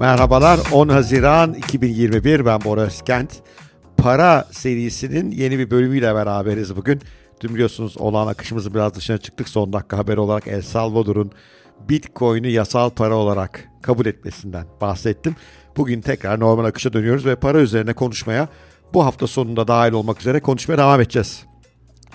Merhabalar, 10 Haziran 2021, ben Bora Özkent. Para serisinin yeni bir bölümüyle beraberiz bugün. Dün biliyorsunuz olağan akışımızın biraz dışına çıktık. Son dakika haberi olarak El Salvador'un Bitcoin'i yasal para olarak kabul etmesinden bahsettim. Bugün tekrar normal akışa dönüyoruz ve para üzerine konuşmaya bu hafta sonunda dahil olmak üzere konuşmaya devam edeceğiz.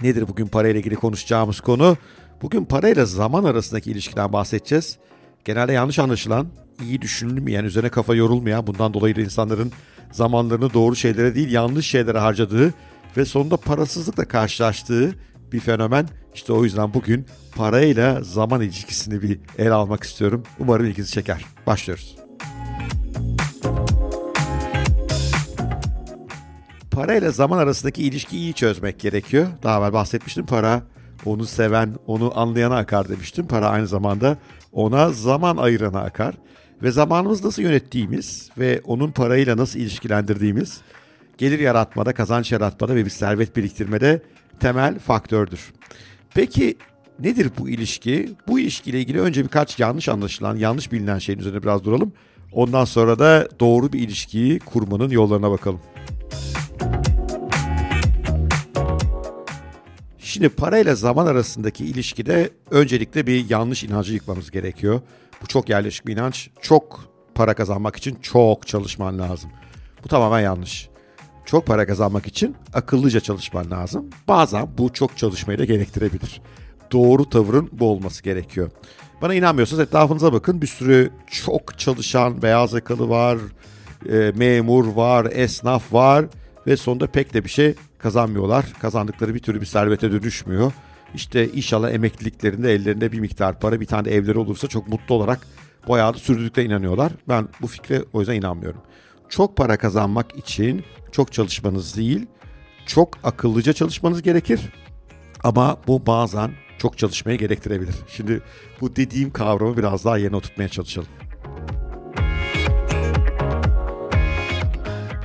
Nedir bugün parayla ilgili konuşacağımız konu? Bugün parayla zaman arasındaki ilişkiden bahsedeceğiz. Genelde yanlış anlaşılan, iyi düşünülmeyen, üzerine kafa yorulmayan, bundan dolayı da insanların zamanlarını doğru şeylere değil yanlış şeylere harcadığı ve sonunda parasızlıkla karşılaştığı bir fenomen. İşte o yüzden bugün parayla zaman ilişkisini bir ele almak istiyorum. Umarım ilginizi çeker. Başlıyoruz. Parayla zaman arasındaki ilişkiyi iyi çözmek gerekiyor. Daha evvel bahsetmiştim, para onu seven, onu anlayana akar demiştim. Para aynı zamanda ona zaman ayırana akar. Ve zamanımızı nasıl yönettiğimiz ve onun parayla nasıl ilişkilendirdiğimiz gelir yaratmada, kazanç yaratmada ve bir servet biriktirmede temel faktördür. Peki nedir bu ilişki? Bu ilişkiyle ilgili önce birkaç yanlış anlaşılan, yanlış bilinen şeyin üzerine biraz duralım. Ondan sonra da doğru bir ilişkiyi kurmanın yollarına bakalım. Şimdi parayla zaman arasındaki ilişkide öncelikle bir yanlış inancı yıkmamız gerekiyor. Bu çok yerleşik bir inanç. Çok para kazanmak için çok çalışman lazım. Bu tamamen yanlış. Çok para kazanmak için akıllıca çalışman lazım. Bazen bu çok çalışmayı da gerektirebilir. Doğru tavırın bu olması gerekiyor. Bana inanmıyorsanız etrafınıza bakın. Bir sürü çok çalışan beyaz yakalı var, memur var, esnaf var ve sonunda pek de bir şey kazanmıyorlar. Kazandıkları bir türlü bir servete dönüşmüyor. İşte inşallah emekliliklerinde ellerinde bir miktar para, bir tane de evleri olursa çok mutlu olarak bu hayatı sürdürdükte inanıyorlar. Ben bu fikre o yüzden inanmıyorum. Çok para kazanmak için çok çalışmanız değil, çok akıllıca çalışmanız gerekir. Ama bu bazen çok çalışmayı gerektirebilir. Şimdi bu dediğim kavramı biraz daha yerine oturtmaya çalışalım.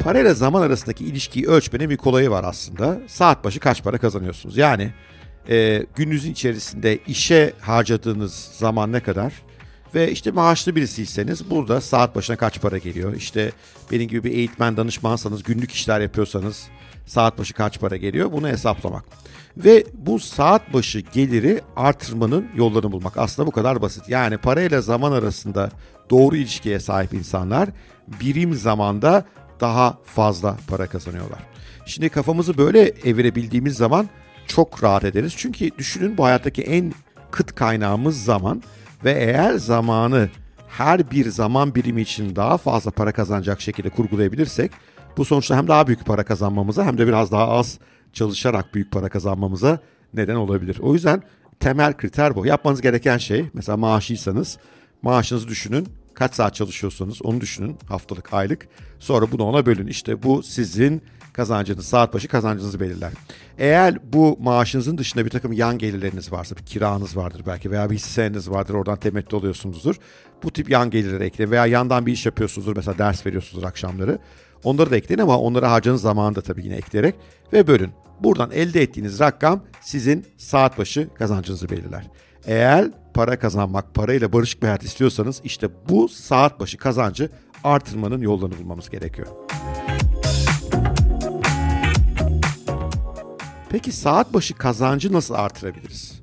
Parayla zaman arasındaki ilişkiyi ölçmenin bir kolayı var aslında. Saat başı kaç para kazanıyorsunuz? Yani gününüzün içerisinde işe harcadığınız zaman ne kadar? Ve işte maaşlı birisiyseniz burada saat başına kaç para geliyor? İşte benim gibi bir eğitmen danışmansanız, günlük işler yapıyorsanız saat başı kaç para geliyor? Bunu hesaplamak. Ve bu saat başı geliri artırmanın yollarını bulmak. Aslında bu kadar basit. Yani parayla zaman arasında doğru ilişkiye sahip insanlar birim zamanda daha fazla para kazanıyorlar. Şimdi kafamızı böyle evirebildiğimiz zaman çok rahat ederiz. Çünkü düşünün, bu hayattaki en kıt kaynağımız zaman ve eğer zamanı her bir zaman birimi için daha fazla para kazanacak şekilde kurgulayabilirsek bu sonuçta hem daha büyük para kazanmamıza hem de biraz daha az çalışarak büyük para kazanmamıza neden olabilir. O yüzden temel kriter bu. Yapmanız gereken şey, mesela maaşıysanız maaşınızı düşünün. Kaç saat çalışıyorsanız onu düşünün, haftalık, aylık. Sonra bunu ona bölün. İşte bu sizin kazancınız, saat başı kazancınızı belirler. Eğer bu maaşınızın dışında bir takım yan gelirleriniz varsa, bir kiranız vardır belki veya bir hisseniz vardır, oradan temettü oluyorsunuzdur. Bu tip yan gelirleri ekleyin veya yandan bir iş yapıyorsunuzdur, mesela ders veriyorsunuzdur akşamları. Onları da ekleyin ama onları harcanız zamanında tabii yine ekleyerek ve bölün. Buradan elde ettiğiniz rakam sizin saat başı kazancınızı belirler. Eğer para kazanmak, parayla barışık bir hayat istiyorsanız işte bu saat başı kazancı artırmanın yollarını bulmamız gerekiyor. Peki saat başı kazancı nasıl artırabiliriz?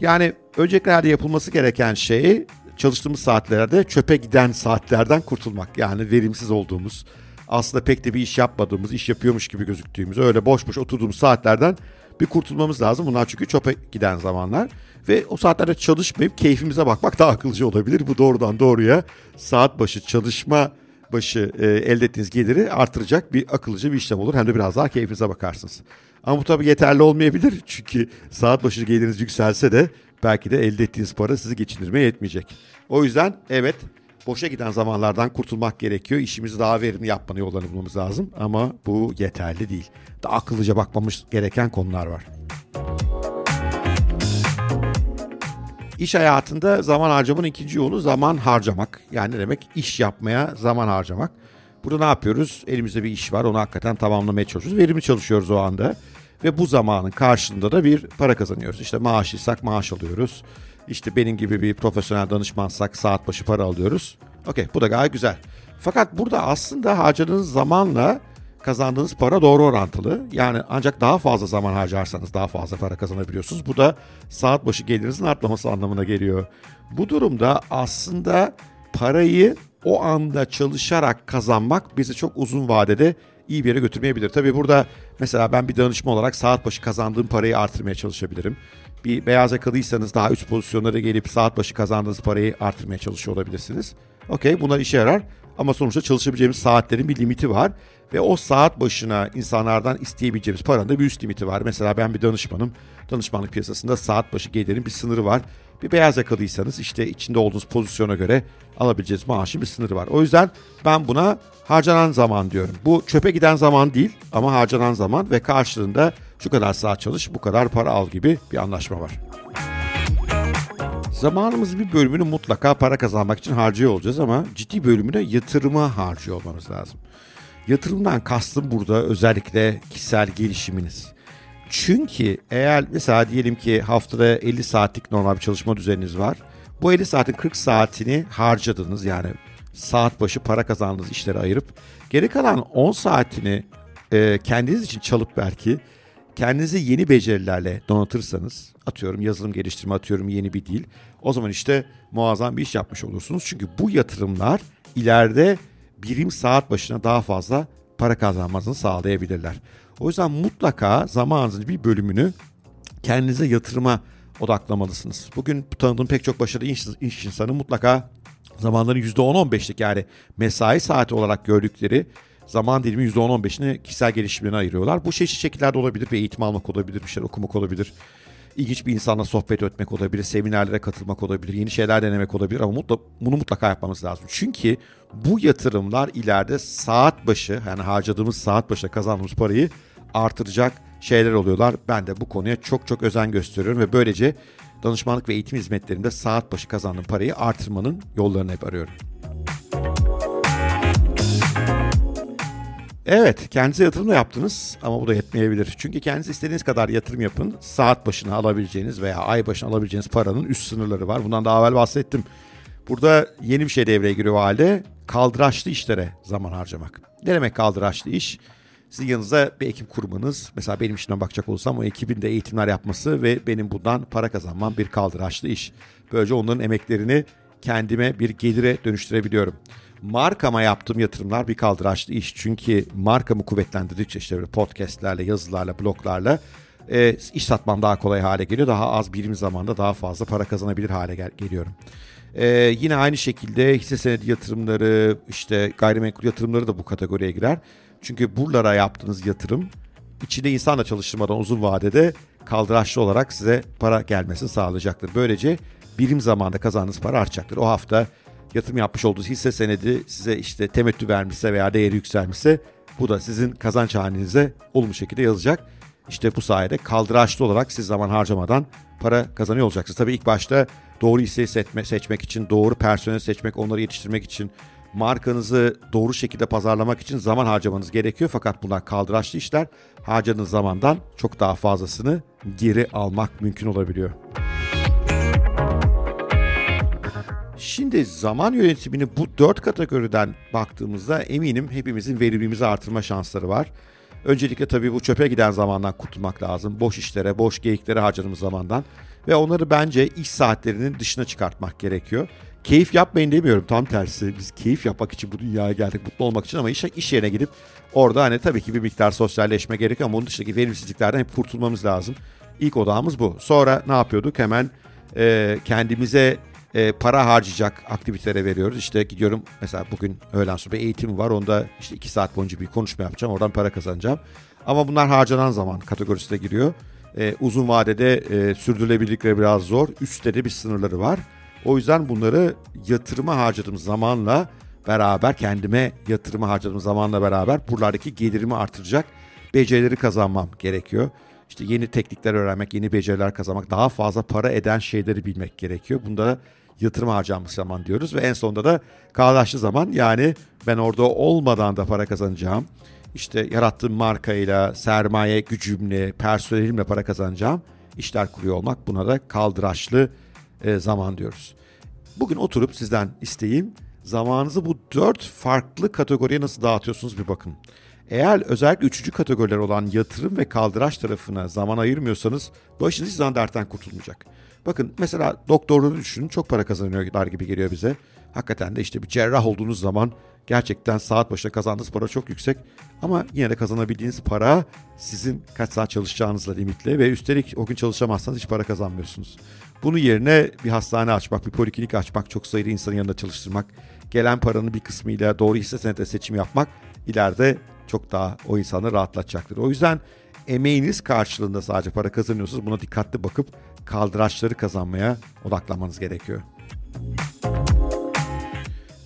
Yani öncelikle yapılması gereken şey çalıştığımız saatlerde çöpe giden saatlerden kurtulmak. Yani verimsiz olduğumuz, aslında pek de bir iş yapmadığımız, iş yapıyormuş gibi gözüktüğümüz, öyle boş boş oturduğumuz saatlerden bir kurtulmamız lazım. Bunlar çünkü çöpe giden zamanlar ve o saatlerde çalışmayıp keyfimize bakmak daha akılcı olabilir. Bu doğrudan doğruya saat başı, çalışma başı elde ettiğiniz geliri artıracak bir akılcı bir işlem olur. Hem de biraz daha keyfinize bakarsınız. Ama bu tabii yeterli olmayabilir. Çünkü saat başı geliriniz yükselse de belki de elde ettiğiniz para sizi geçindirmeye yetmeyecek. O yüzden evet, boşa giden zamanlardan kurtulmak gerekiyor. İşimizi daha verimli yapmanın yollarını bulmamız lazım. Ama bu yeterli değil. Daha akıllıca bakmamız gereken konular var. İş hayatında zaman harcamanın ikinci yolu zaman harcamak. Yani ne demek? İş yapmaya zaman harcamak. Burada ne yapıyoruz? Elimizde bir iş var. Onu hakikaten tamamlamaya çalışıyoruz. Verimli çalışıyoruz o anda. Ve bu zamanın karşılığında da bir para kazanıyoruz. İşte maaşlıysak maaş alıyoruz. İşte benim gibi bir profesyonel danışmansak saat başı para alıyoruz. Okey, bu da gayet güzel. Fakat burada aslında harcadığınız zamanla kazandığınız para doğru orantılı. Yani ancak daha fazla zaman harcarsanız daha fazla para kazanabiliyorsunuz. Bu da saat başı gelirinizin artmaması anlamına geliyor. Bu durumda aslında parayı o anda çalışarak kazanmak bizi çok uzun vadede iyi bir yere götürmeyebilir. Tabii burada mesela ben bir danışma olarak saat başı kazandığım parayı artırmaya çalışabilirim. Bir beyaz yakalıysanız daha üst pozisyonlara gelip saat başı kazandığınız parayı artırmaya çalışıyor olabilirsiniz. Okey, bunlar işe yarar ama sonuçta çalışabileceğimiz saatlerin bir limiti var. Ve o saat başına insanlardan isteyebileceğimiz paranın da bir üst limiti var. Mesela ben bir danışmanım. Danışmanlık piyasasında saat başı gelirin bir sınırı var. Bir beyaz yakalıysanız işte içinde olduğunuz pozisyona göre alabileceğiniz maaşın bir sınırı var. O yüzden ben buna harcanan zaman diyorum. Bu çöpe giden zaman değil ama harcanan zaman ve karşılığında şu kadar saat çalış, bu kadar para al gibi bir anlaşma var. Zamanımızın bir bölümünü mutlaka para kazanmak için harcıyor olacağız ama ciddi bölümüne yatırıma harcıyor olmamız lazım. Yatırımdan kastım burada özellikle kişisel gelişiminiz. Çünkü eğer mesela diyelim ki haftada 50 saatlik normal bir çalışma düzeniniz var. Bu 50 saatin 40 saatini harcadınız, yani saat başı para kazandığınız işlere ayırıp geri kalan 10 saatini kendiniz için çalıp belki kendinizi yeni becerilerle donatırsanız, atıyorum yazılım geliştirme, atıyorum yeni bir dil, o zaman işte muazzam bir iş yapmış olursunuz. Çünkü bu yatırımlar ileride birim saat başına daha fazla para kazanmanızı sağlayabilirler. O yüzden mutlaka zamanınızın bir bölümünü kendinize yatırıma odaklamalısınız. Bugün tanıdığım pek çok başarılı iş insanı mutlaka zamanların %10-15'lik, yani mesai saati olarak gördükleri zaman dilimi %10-15'ini kişisel gelişimlerine ayırıyorlar. Bu çeşitli şekillerde olabilir. Bir eğitim almak olabilir, bir şeyler okumak olabilir. İlginç bir insanla sohbet etmek olabilir, seminerlere katılmak olabilir, yeni şeyler denemek olabilir ama bunu mutlaka yapmamız lazım. Çünkü bu yatırımlar ileride saat başı, yani harcadığımız saat başına kazandığımız parayı artıracak şeyler oluyorlar. Ben de bu konuya çok çok özen gösteriyorum ve böylece danışmanlık ve eğitim hizmetlerinde saat başı kazandığım parayı artırmanın yollarını hep arıyorum. Evet, kendinize yatırım da yaptınız ama bu da yetmeyebilir. Çünkü kendiniz istediğiniz kadar yatırım yapın. Saat başına alabileceğiniz veya ay başına alabileceğiniz paranın üst sınırları var. Bundan daha evvel bahsettim. Burada yeni bir şey devreye giriyor o halde. Kaldıraçlı işlere zaman harcamak. Ne demek kaldıraçlı iş? Sizin yanınıza bir ekip kurmanız. Mesela benim işime bakacak olursam o ekibin de eğitimler yapması ve benim bundan para kazanmam bir kaldıraçlı iş. Böylece onların emeklerini kendime bir gelire dönüştürebiliyorum. Markama yaptığım yatırımlar bir kaldıraçlı iş. Çünkü markamı kuvvetlendirdikçe işte podcastlerle, yazılarla, bloglarla iş satmam daha kolay hale geliyor. Daha az birim zamanda daha fazla para kazanabilir hale geliyorum. Yine aynı şekilde hisse senedi yatırımları, işte gayrimenkul yatırımları da bu kategoriye girer. Çünkü buralara yaptığınız yatırım içinde insanla çalıştırmadan uzun vadede kaldıraçlı olarak size para gelmesini sağlayacaktır. Böylece birim zamanda kazandığınız para artacaktır. O hafta yatırım yapmış olduğunuz hisse senedi size işte temettü vermişse veya değeri yükselmişse bu da sizin kazanç halinize olumlu şekilde yazacak. İşte bu sayede kaldıraçlı olarak siz zaman harcamadan para kazanıyor olacaksınız. Tabii ilk başta doğru hisseyi seçmek için, doğru personel seçmek, onları yetiştirmek için, markanızı doğru şekilde pazarlamak için zaman harcamanız gerekiyor. Fakat bunlar kaldıraçlı işler. Harcadığınız zamandan çok daha fazlasını geri almak mümkün olabiliyor. Şimdi zaman yönetimini bu 4 kategoriden baktığımızda eminim hepimizin verimimizi artırma şansları var. Öncelikle tabii bu çöpe giden zamandan kurtulmak lazım. Boş işlere, boş geyiklere harcadığımız zamandan ve onları bence iş saatlerinin dışına çıkartmak gerekiyor. Keyif yapmayın demiyorum, tam tersi. Biz keyif yapmak için bu dünyaya geldik, mutlu olmak için ama iş yerine gidip orada hani tabii ki bir miktar sosyalleşme gerekiyor ama onun dışındaki verimsizliklerden hep kurtulmamız lazım. İlk odağımız bu. Sonra ne yapıyorduk? Hemen kendimize para harcayacak aktivitelere veriyoruz. İşte gidiyorum mesela bugün öğlen sonra bir eğitim var. Onda işte 2 saat boyunca bir konuşma yapacağım. Oradan para kazanacağım. Ama bunlar harcanan zaman kategorisine giriyor. Uzun vadede sürdürülebilirlikleri biraz zor. Üstte de bir sınırları var. O yüzden bunları yatırıma harcadığım zamanla beraber, kendime yatırıma harcadığım zamanla beraber buralardaki gelirimi artıracak becerileri kazanmam gerekiyor. İşte yeni teknikler öğrenmek, yeni beceriler kazanmak, daha fazla para eden şeyleri bilmek gerekiyor. Bunda yatırım harcamış zaman diyoruz ve en sonunda da kaldıraçlı zaman, yani ben orada olmadan da para kazanacağım. İşte yarattığım markayla, sermaye gücümle, personelimle para kazanacağım işler kuruyor olmak. Buna da kaldıraçlı zaman diyoruz. Bugün oturup sizden isteğim, zamanınızı bu 4 farklı kategoriye nasıl dağıtıyorsunuz bir bakın. Eğer özellikle 3. kategoriler olan yatırım ve kaldıraç tarafına zaman ayırmıyorsanız başınız hiç zaman dertten kurtulmayacak. Bakın mesela doktorları düşünün, çok para kazanıyorlar gibi geliyor bize. Hakikaten de işte bir cerrah olduğunuz zaman gerçekten saat başına kazandığınız para çok yüksek. Ama yine de kazanabildiğiniz para sizin kaç saat çalışacağınızla limitli ve üstelik o gün çalışamazsanız hiç para kazanmıyorsunuz. Bunun yerine bir hastane açmak, bir poliklinik açmak, çok sayıda insanın yanında çalıştırmak, gelen paranın bir kısmıyla doğru hisse senedi seçimi yapmak ileride çok daha o insanı rahatlatacaktır. O yüzden emeğiniz karşılığında sadece para kazanıyorsunuz. Buna dikkatli bakıp kaldıraçları kazanmaya odaklanmanız gerekiyor.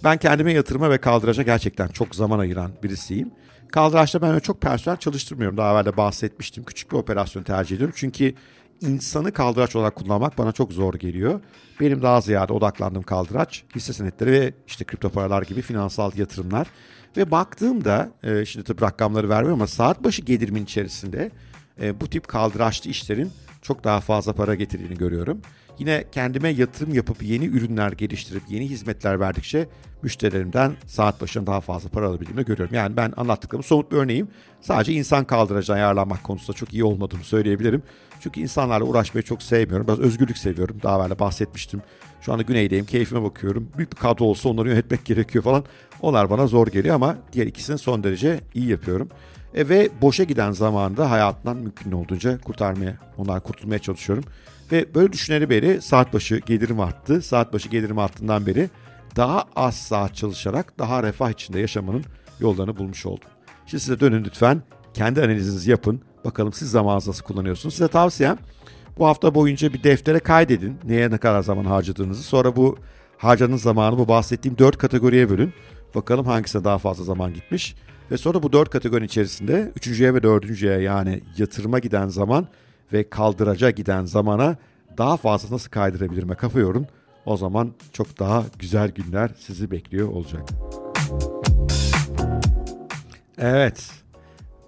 Ben kendime yatırıma ve kaldıraca gerçekten çok zaman ayıran birisiyim. Kaldıraçta ben çok personel çalıştırmıyorum. Daha evvel de bahsetmiştim. Küçük bir operasyon tercih ediyorum. Çünkü insanı kaldıraç olarak kullanmak bana çok zor geliyor. Benim daha ziyade odaklandığım kaldıraç hisse senetleri ve işte kripto paralar gibi finansal yatırımlar. Ve baktığımda, şimdi tabii rakamları vermiyorum ama saat başı gelirimin içerisinde bu tip kaldıraçlı işlerin çok daha fazla para getirdiğini görüyorum. Yine kendime yatırım yapıp yeni ürünler geliştirip yeni hizmetler verdikçe müşterilerimden saat başına daha fazla para alabildiğimi görüyorum. Yani ben anlattıklarımı somut bir örneğim. Sadece insan kaldıracağına yararlanmak konusunda çok iyi olmadığımı söyleyebilirim. Çünkü insanlarla uğraşmayı çok sevmiyorum. Biraz özgürlük seviyorum. Daha evvel bahsetmiştim. Şu anda güneydeyim, keyfime bakıyorum. Büyük bir kadro olsa onları yönetmek gerekiyor falan. Onlar bana zor geliyor ama diğer ikisini son derece iyi yapıyorum. Ve boşa giden zamanı da hayatından mümkün olduğunca kurtulmaya çalışıyorum. Ve böyle düşüneli beri saat başı gelirim arttı. Saat başı gelirim arttığından beri daha az saat çalışarak daha refah içinde yaşamanın yollarını bulmuş oldum. Şimdi size dönün lütfen. Kendi analizinizi yapın. Bakalım siz zamanınızı nasıl kullanıyorsunuz. Size tavsiyem, bu hafta boyunca bir deftere kaydedin neye ne kadar zaman harcadığınızı. Sonra bu harcadığınız zamanı bu bahsettiğim 4 kategoriye bölün. Bakalım hangisine daha fazla zaman gitmiş. Ve sonra bu 4 kategorinin içerisinde 3.'ye ve 4.'ye yani yatırıma giden zaman ve kaldıraca giden zamana daha fazla nasıl kaydırabilirime kafa yorun. O zaman çok daha güzel günler sizi bekliyor olacak. Evet,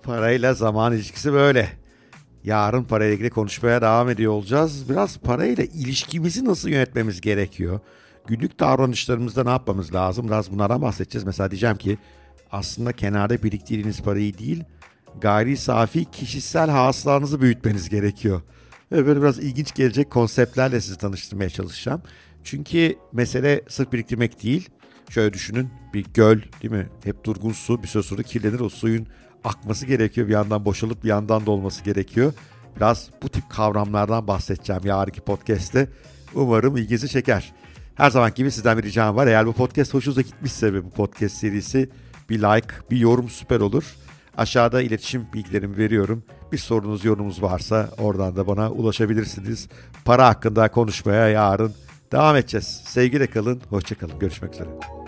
parayla zaman ilişkisi böyle. Yarın parayla ilgili konuşmaya devam ediyor olacağız. Biraz parayla ilişkimizi nasıl yönetmemiz gerekiyor? Günlük davranışlarımızda ne yapmamız lazım? Biraz bunlardan bahsedeceğiz. Mesela diyeceğim ki aslında kenarda biriktirdiğiniz parayı değil, gayri safi kişisel hasılanızı büyütmeniz gerekiyor. Böyle biraz ilginç gelecek konseptlerle sizi tanıştırmaya çalışacağım. Çünkü mesele sırf biriktirmek değil. Şöyle düşünün, bir göl değil mi? Hep durgun su, bir süre sonra kirlenir, o suyun akması gerekiyor. Bir yandan boşalıp bir yandan dolması gerekiyor. Biraz bu tip kavramlardan bahsedeceğim yarınki podcast'te. Umarım ilginizi çeker. Her zamanki gibi sizden bir ricam var. Eğer bu podcast hoşunuza gitmişse ve bu podcast serisi bir like, bir yorum süper olur. Aşağıda iletişim bilgilerimi veriyorum. Bir sorunuz, yorumunuz varsa oradan da bana ulaşabilirsiniz. Para hakkında konuşmaya yarın devam edeceğiz. Sevgiyle kalın, hoşça kalın. Görüşmek üzere.